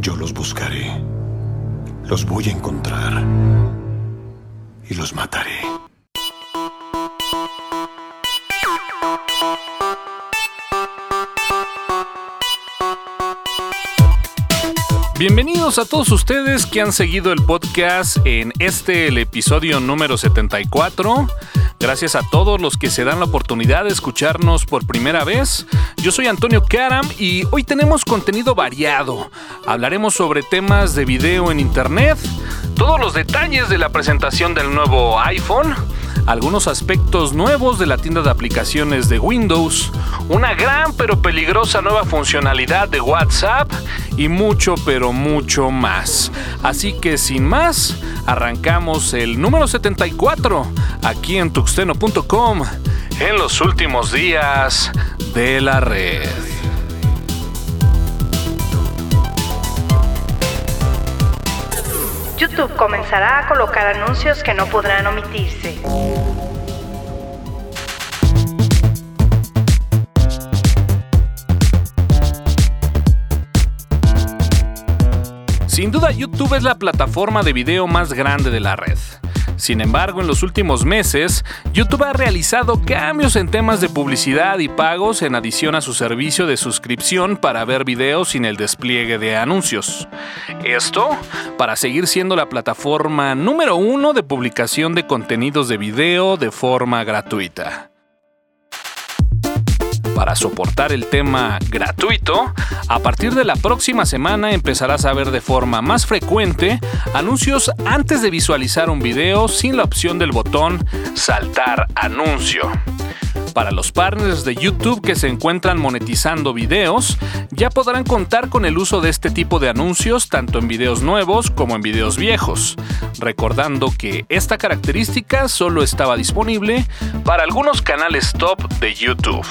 Yo los buscaré. Los voy a encontrar. Y los mataré. Bienvenidos a todos ustedes que han seguido el podcast en el episodio número 74. Gracias a todos los que se dan la oportunidad de escucharnos por primera vez. Yo soy Antonio Karam y hoy tenemos contenido variado. Hablaremos sobre temas de video en internet, todos los detalles de la presentación del nuevo iPhone, algunos aspectos nuevos de la tienda de aplicaciones de Windows, una gran pero peligrosa nueva funcionalidad de WhatsApp y mucho pero mucho más. Así que sin más, arrancamos el número 74 aquí en tuxteno.com en los últimos días de la red. YouTube comenzará a colocar anuncios que no podrán omitirse. Sin duda, YouTube es la plataforma de video más grande de la red. Sin embargo, en los últimos meses, YouTube ha realizado cambios en temas de publicidad y pagos en adición a su servicio de suscripción para ver videos sin el despliegue de anuncios. Esto para seguir siendo la plataforma número uno de publicación de contenidos de video de forma gratuita. Para soportar el tema gratuito, a partir de la próxima semana empezarás a ver de forma más frecuente anuncios antes de visualizar un video sin la opción del botón saltar anuncio. Para los partners de YouTube que se encuentran monetizando videos, ya podrán contar con el uso de este tipo de anuncios tanto en videos nuevos como en videos viejos, recordando que esta característica solo estaba disponible para algunos canales top de YouTube.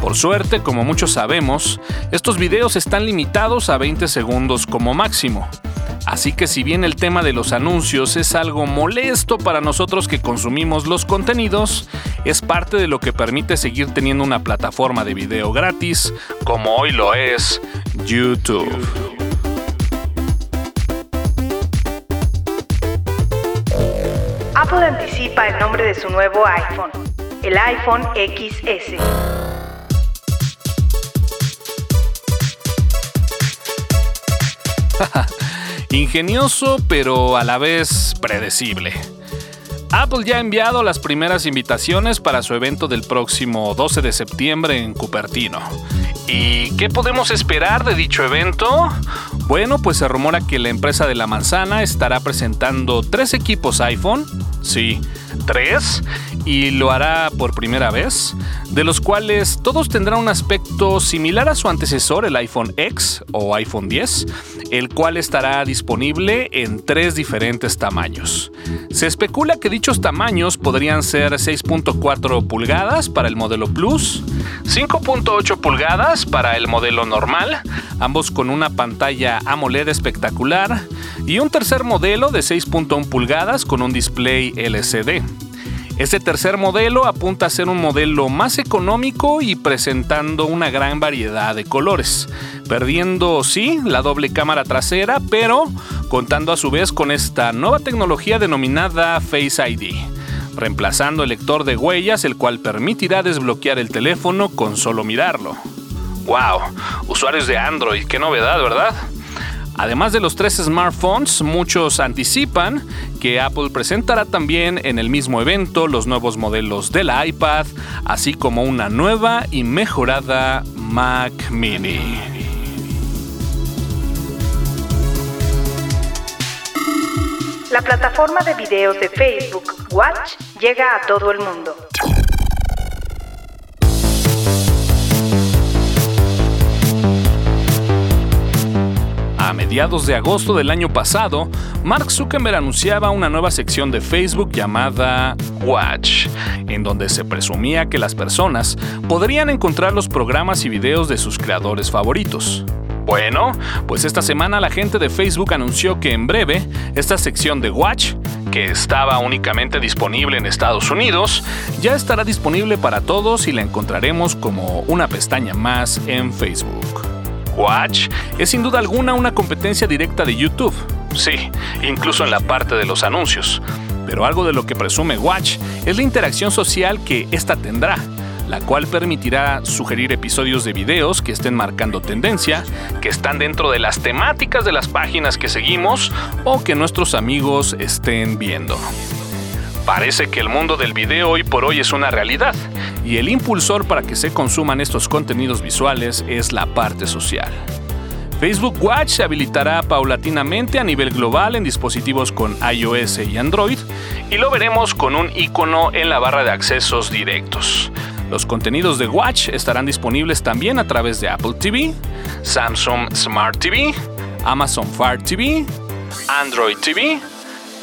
Por suerte, como muchos sabemos, estos videos están limitados a 20 segundos como máximo. Así que si bien el tema de los anuncios es algo molesto para nosotros que consumimos los contenidos, es parte de lo que permite seguir teniendo una plataforma de video gratis, como hoy lo es YouTube. Apple anticipa el nombre de su nuevo iPhone, el iPhone XS. Ingenioso, pero a la vez predecible. Apple ya ha enviado las primeras invitaciones para su evento del próximo 12 de septiembre en Cupertino. ¿Y qué podemos esperar de dicho evento? Bueno, pues se rumora que la empresa de la manzana estará presentando 3 equipos iPhone, sí, 3, y lo hará por primera vez, de los cuales todos tendrán un aspecto similar a su antecesor, el iPhone X o iPhone X, el cual estará disponible en 3 diferentes tamaños. Se especula que dichos tamaños podrían ser 6.4 pulgadas para el modelo Plus, 5.8 pulgadas para el modelo normal, ambos con una pantalla AMOLED espectacular, y un tercer modelo de 6.1 pulgadas con un display LCD. Este tercer modelo apunta a ser un modelo más económico y presentando una gran variedad de colores, perdiendo, sí, la doble cámara trasera, pero contando a su vez con esta nueva tecnología denominada Face ID, reemplazando el lector de huellas, el cual permitirá desbloquear el teléfono con solo mirarlo. ¡Wow! Usuarios de Android, qué novedad, ¿verdad? Además de los 3 smartphones, muchos anticipan que Apple presentará también en el mismo evento los nuevos modelos del iPad, así como una nueva y mejorada Mac Mini. La plataforma de videos de Facebook Watch llega a todo el mundo. A mediados de agosto del año pasado, Mark Zuckerberg anunciaba una nueva sección de Facebook llamada Watch, en donde se presumía que las personas podrían encontrar los programas y videos de sus creadores favoritos. Bueno, pues esta semana la gente de Facebook anunció que en breve esta sección de Watch, que estaba únicamente disponible en Estados Unidos, ya estará disponible para todos y la encontraremos como una pestaña más en Facebook. Watch es sin duda alguna una competencia directa de YouTube. Sí, incluso en la parte de los anuncios. Pero algo de lo que presume Watch es la interacción social que ésta tendrá, la cual permitirá sugerir episodios de videos que estén marcando tendencia, que están dentro de las temáticas de las páginas que seguimos o que nuestros amigos estén viendo. Parece que el mundo del video hoy por hoy es una realidad, y el impulsor para que se consuman estos contenidos visuales es la parte social. Facebook Watch se habilitará paulatinamente a nivel global en dispositivos con iOS y Android, y lo veremos con un icono en la barra de accesos directos. Los contenidos de Watch estarán disponibles también a través de Apple TV, Samsung Smart TV, Amazon Fire TV, Android TV,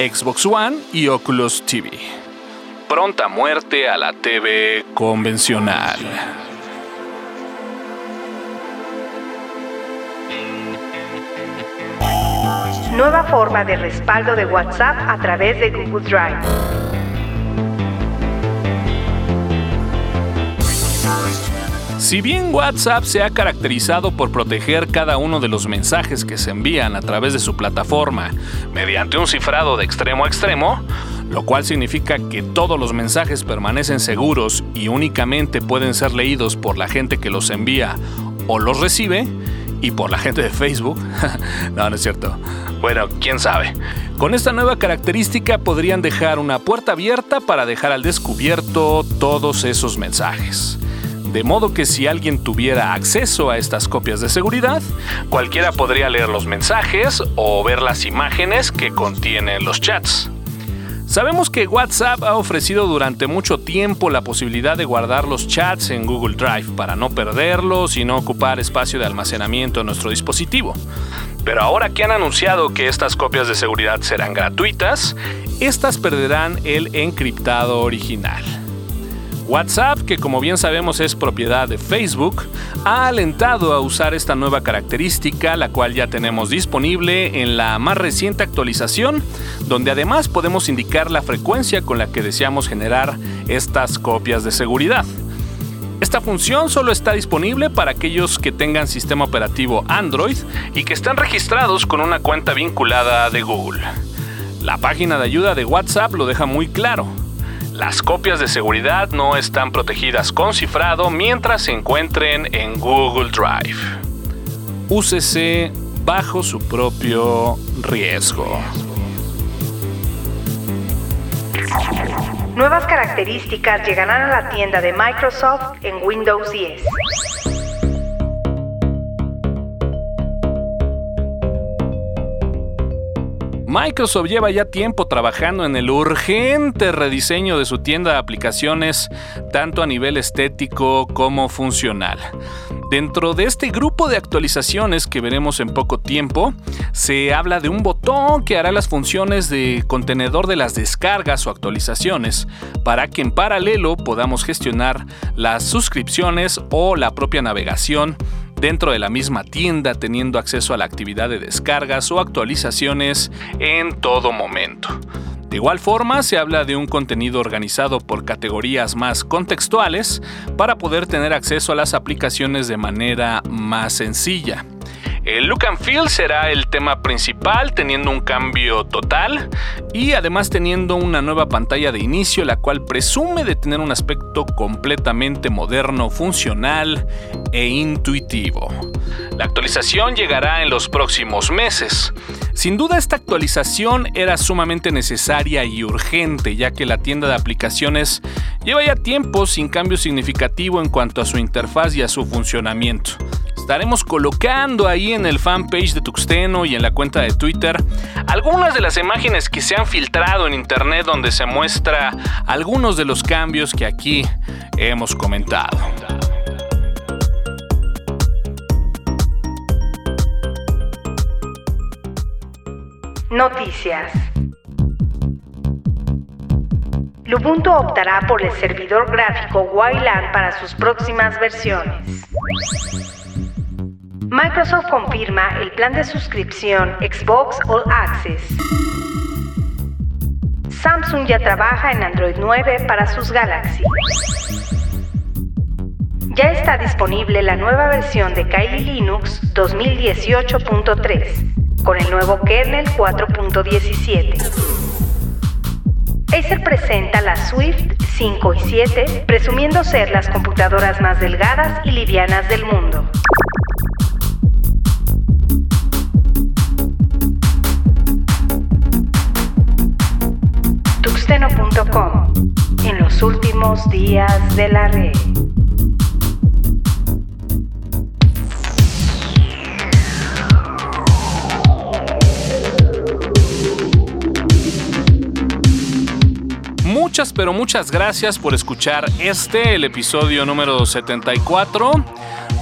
Xbox One y Oculus TV. Pronta muerte a la TV convencional. Nueva forma de respaldo de WhatsApp a través de Google Drive. Si bien WhatsApp se ha caracterizado por proteger cada uno de los mensajes que se envían a través de su plataforma mediante un cifrado de extremo a extremo, lo cual significa que todos los mensajes permanecen seguros y únicamente pueden ser leídos por la gente que los envía o los recibe, y por la gente de Facebook. No, no es cierto. Bueno, quién sabe. Con esta nueva característica podrían dejar una puerta abierta para dejar al descubierto todos esos mensajes. De modo que si alguien tuviera acceso a estas copias de seguridad, cualquiera podría leer los mensajes o ver las imágenes que contienen los chats. Sabemos que WhatsApp ha ofrecido durante mucho tiempo la posibilidad de guardar los chats en Google Drive para no perderlos y no ocupar espacio de almacenamiento en nuestro dispositivo. Pero ahora que han anunciado que estas copias de seguridad serán gratuitas, estas perderán el encriptado original. WhatsApp, que como bien sabemos es propiedad de Facebook, ha alentado a usar esta nueva característica, la cual ya tenemos disponible en la más reciente actualización, donde además podemos indicar la frecuencia con la que deseamos generar estas copias de seguridad. Esta función solo está disponible para aquellos que tengan sistema operativo Android y que están registrados con una cuenta vinculada de Google. La página de ayuda de WhatsApp lo deja muy claro. Las copias de seguridad no están protegidas con cifrado mientras se encuentren en Google Drive. Úsese bajo su propio riesgo. Nuevas características llegarán a la tienda de Microsoft en Windows 10. Microsoft lleva ya tiempo trabajando en el urgente rediseño de su tienda de aplicaciones, tanto a nivel estético como funcional. Dentro de este grupo de actualizaciones que veremos en poco tiempo, se habla de un botón que hará las funciones de contenedor de las descargas o actualizaciones, para que en paralelo podamos gestionar las suscripciones o la propia navegación dentro de la misma tienda, teniendo acceso a la actividad de descargas o actualizaciones en todo momento. De igual forma, se habla de un contenido organizado por categorías más contextuales para poder tener acceso a las aplicaciones de manera más sencilla. El look and feel será el tema principal, teniendo un cambio total y además teniendo una nueva pantalla de inicio, la cual presume de tener un aspecto completamente moderno, funcional e intuitivo. La actualización llegará en los próximos meses. Sin duda esta actualización era sumamente necesaria y urgente, ya que la tienda de aplicaciones lleva ya tiempo sin cambio significativo en cuanto a su interfaz y a su funcionamiento. Estaremos colocando ahí en el fanpage de Tuxteno y en la cuenta de Twitter algunas de las imágenes que se han filtrado en internet, donde se muestra algunos de los cambios que aquí hemos comentado. Noticias. Lubuntu optará por el servidor gráfico Wayland para sus próximas versiones. Microsoft confirma el plan de suscripción Xbox All Access. Samsung ya trabaja en Android 9 para sus Galaxy. Ya está disponible la nueva versión de Kali Linux 2018.3 con el nuevo kernel 4.17. Acer presenta la Swift 5 y 7, presumiendo ser las computadoras más delgadas y livianas del mundo. tuxteno.com, en los últimos días de la red. Muchas, pero muchas gracias por escuchar el episodio número 74.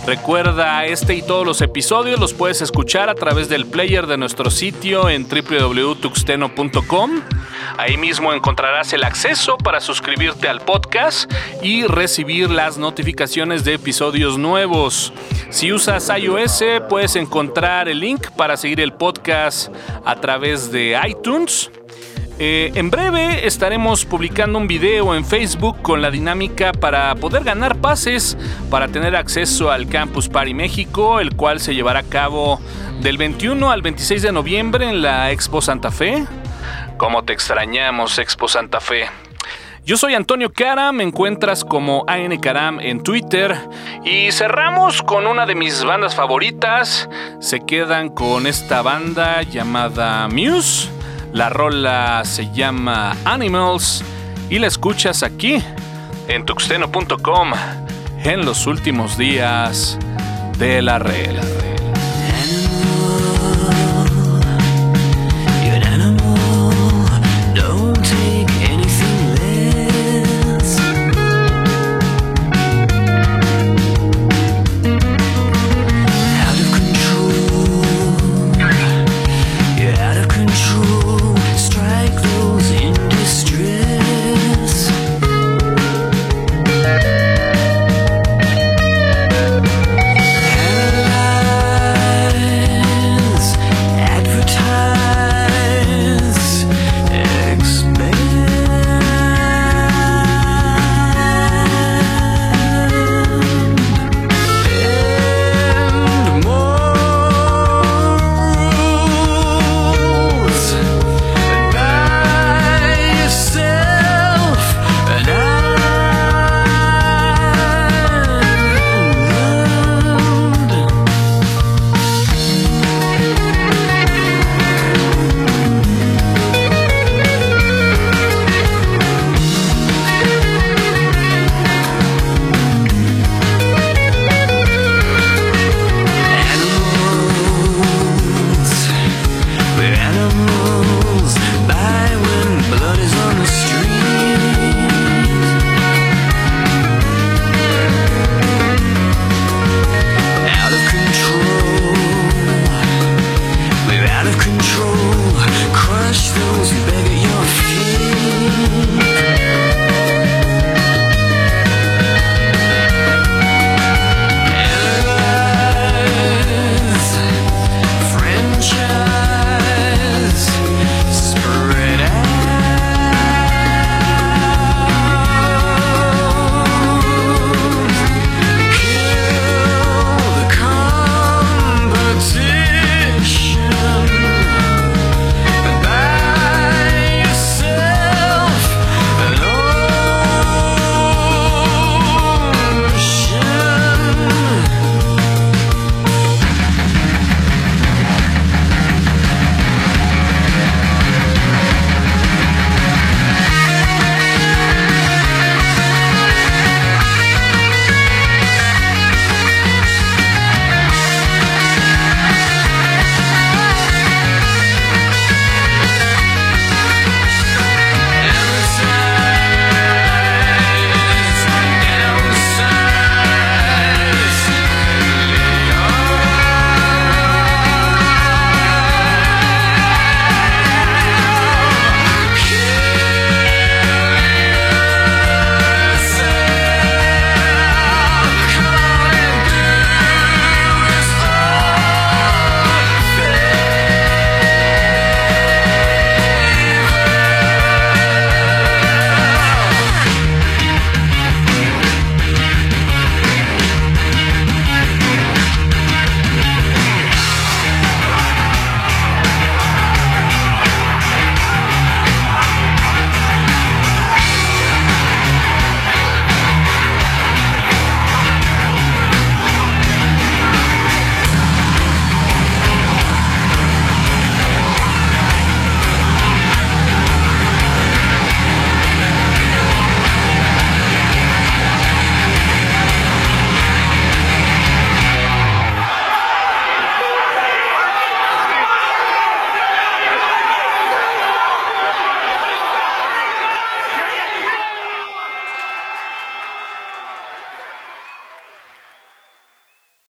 Recuerda, y todos los episodios los puedes escuchar a través del player de nuestro sitio en www.tuxteno.com. Ahí mismo encontrarás el acceso para suscribirte al podcast y recibir las notificaciones de episodios nuevos. Si usas iOS, puedes encontrar el link para seguir el podcast a través de iTunes. En breve estaremos publicando un video en Facebook con la dinámica para poder ganar pases para tener acceso al Campus Party México, el cual se llevará a cabo del 21 al 26 de noviembre en la Expo Santa Fe. ¿Cómo te extrañamos, Expo Santa Fe? Yo soy Antonio Karam, me encuentras como ANKaram en Twitter. Y cerramos con una de mis bandas favoritas. Se quedan con esta banda llamada Muse. La rola se llama Animals y la escuchas aquí en tuxteno.com en los últimos días de la red.